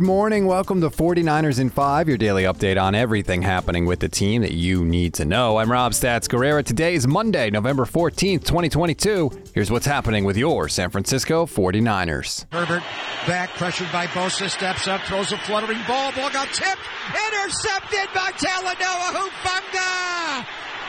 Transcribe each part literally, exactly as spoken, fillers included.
Good morning. Welcome to forty-niners in five, your daily update on everything happening with the team that you need to know. I'm Rob Stats Guerrero. Today is Monday, November fourteenth, twenty twenty-two. Here's what's happening with your San Francisco forty-niners. Herbert back, pressured by Bosa, steps up, throws a fluttering ball. Ball got tipped, intercepted by Talanoa Hufanga.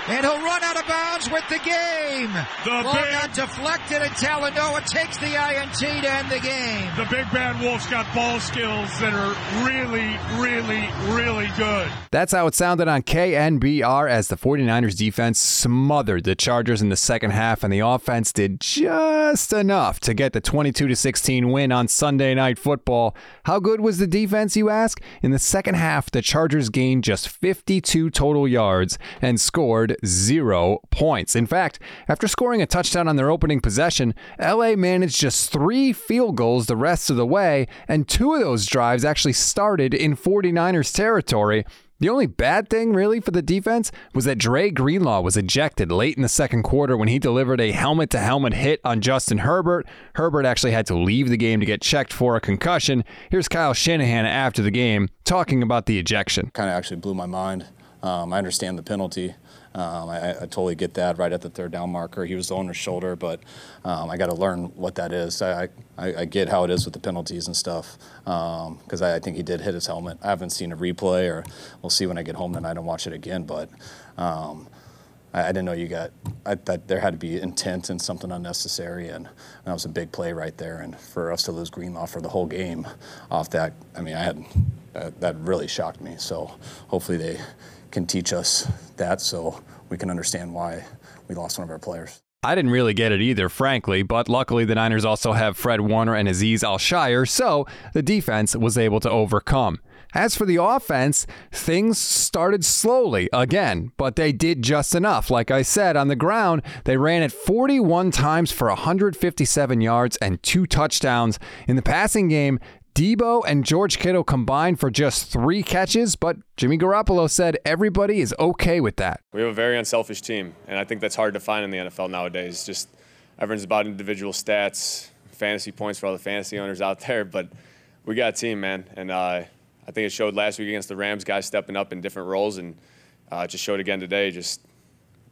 And he'll run out of bounds with the game. The Ball big, got deflected, and Talanoa takes the I N T to end the game. The Big Bad Wolf's got ball skills that are really, really, really good. That's how it sounded on K N B R as the forty-niners defense smothered the Chargers in the second half, and the offense did just enough to get the twenty-two to sixteen win on Sunday Night Football. How good was the defense, you ask? In the second half, the Chargers gained just fifty-two total yards and scored zero points. In fact, after scoring a touchdown on their opening possession, L A managed just three field goals the rest of the way, and two of those drives actually started in forty-niners territory. The only bad thing, really, for the defense was that Dre Greenlaw was ejected late in the second quarter when he delivered a helmet-to-helmet hit on Justin Herbert. Herbert actually had to leave the game to get checked for a concussion. Here's Kyle Shanahan after the game talking about the ejection. Kind of actually blew my mind. Um, I understand the penalty. Um, I, I totally get that right at the third down marker. He was on his shoulder, but um, I got to learn what that is. I, I, I get how it is with the penalties and stuff because um, I, I think he did hit his helmet. I haven't seen a replay, or we'll see when I get home tonight and watch it again. But um, I, I didn't know you got I, that there had to be intent and something unnecessary, and that was a big play right there. And for us to lose Greenlaw for the whole game off that, I mean, I had that, that really shocked me. So hopefully they can teach us that so we can understand why we lost one of our players. I didn't really get it either, frankly, but luckily the Niners also have Fred Warner and Aziz Al Shire, so the defense was able to overcome. As for the offense, things started slowly again, but they did just enough. Like I said, on the ground, they ran it forty-one times for one hundred fifty-seven yards and two touchdowns. In the passing game, Debo and George Kittle combined for just three catches, but Jimmy Garoppolo said everybody is okay with that. We have a very unselfish team, and I think that's hard to find in the N F L nowadays. Just everyone's about individual stats, fantasy points for all the fantasy owners out there, but we got a team, man. And uh, I think it showed last week against the Rams, guys stepping up in different roles, and uh, just showed again today. Just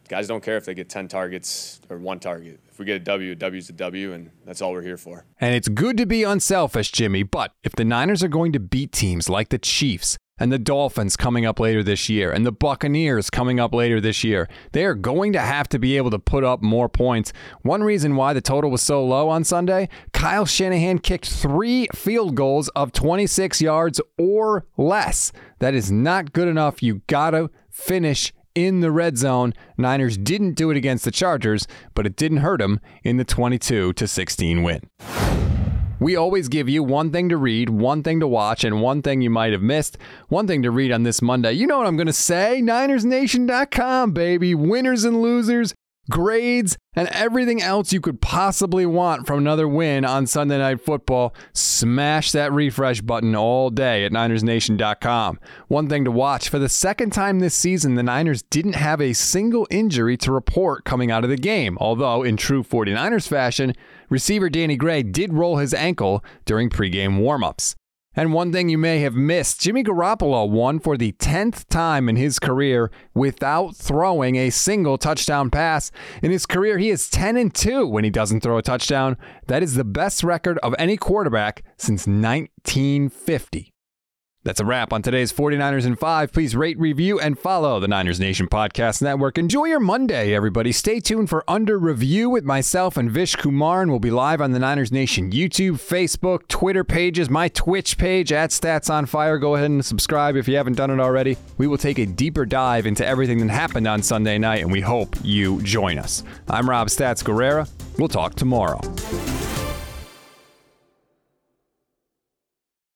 guys don't care if they get ten targets or one target. If we get a W, a W's a W, and that's all we're here for. And it's good to be unselfish, Jimmy, but if the Niners are going to beat teams like the Chiefs and the Dolphins coming up later this year and the Buccaneers coming up later this year, they are going to have to be able to put up more points. One reason why the total was so low on Sunday, Kyle Shanahan kicked three field goals of twenty-six yards or less. That is not good enough. You gotta finish in the red zone. Niners didn't do it against the Chargers, but it didn't hurt them in the twenty-two to sixteen win. We always give you one thing to read, one thing to watch, and one thing you might have missed. One thing to read on this Monday. You know what I'm going to say? Niners Nation dot com, baby. Winners and losers, grades, and everything else you could possibly want from another win on Sunday Night Football. Smash that refresh button all day at Niners Nation dot com. One thing to watch. For the second time this season, the Niners didn't have a single injury to report coming out of the game. Although, in true forty-niners fashion, receiver Danny Gray did roll his ankle during pregame warmups. And one thing you may have missed, Jimmy Garoppolo won for the tenth time in his career without throwing a single touchdown pass. In his career, he is ten and two when he doesn't throw a touchdown. That is the best record of any quarterback since nineteen fifty. That's a wrap on today's forty-niners in five. Please rate, review, and follow the Niners Nation Podcast Network. Enjoy your Monday, everybody. Stay tuned for Under Review with myself and Vish Kumar, and we'll be live on the Niners Nation YouTube, Facebook, Twitter pages, my Twitch page, at Stats On Fire. Go ahead and subscribe if you haven't done it already. We will take a deeper dive into everything that happened on Sunday night, and we hope you join us. I'm Rob Stats Guerrero. We'll talk tomorrow.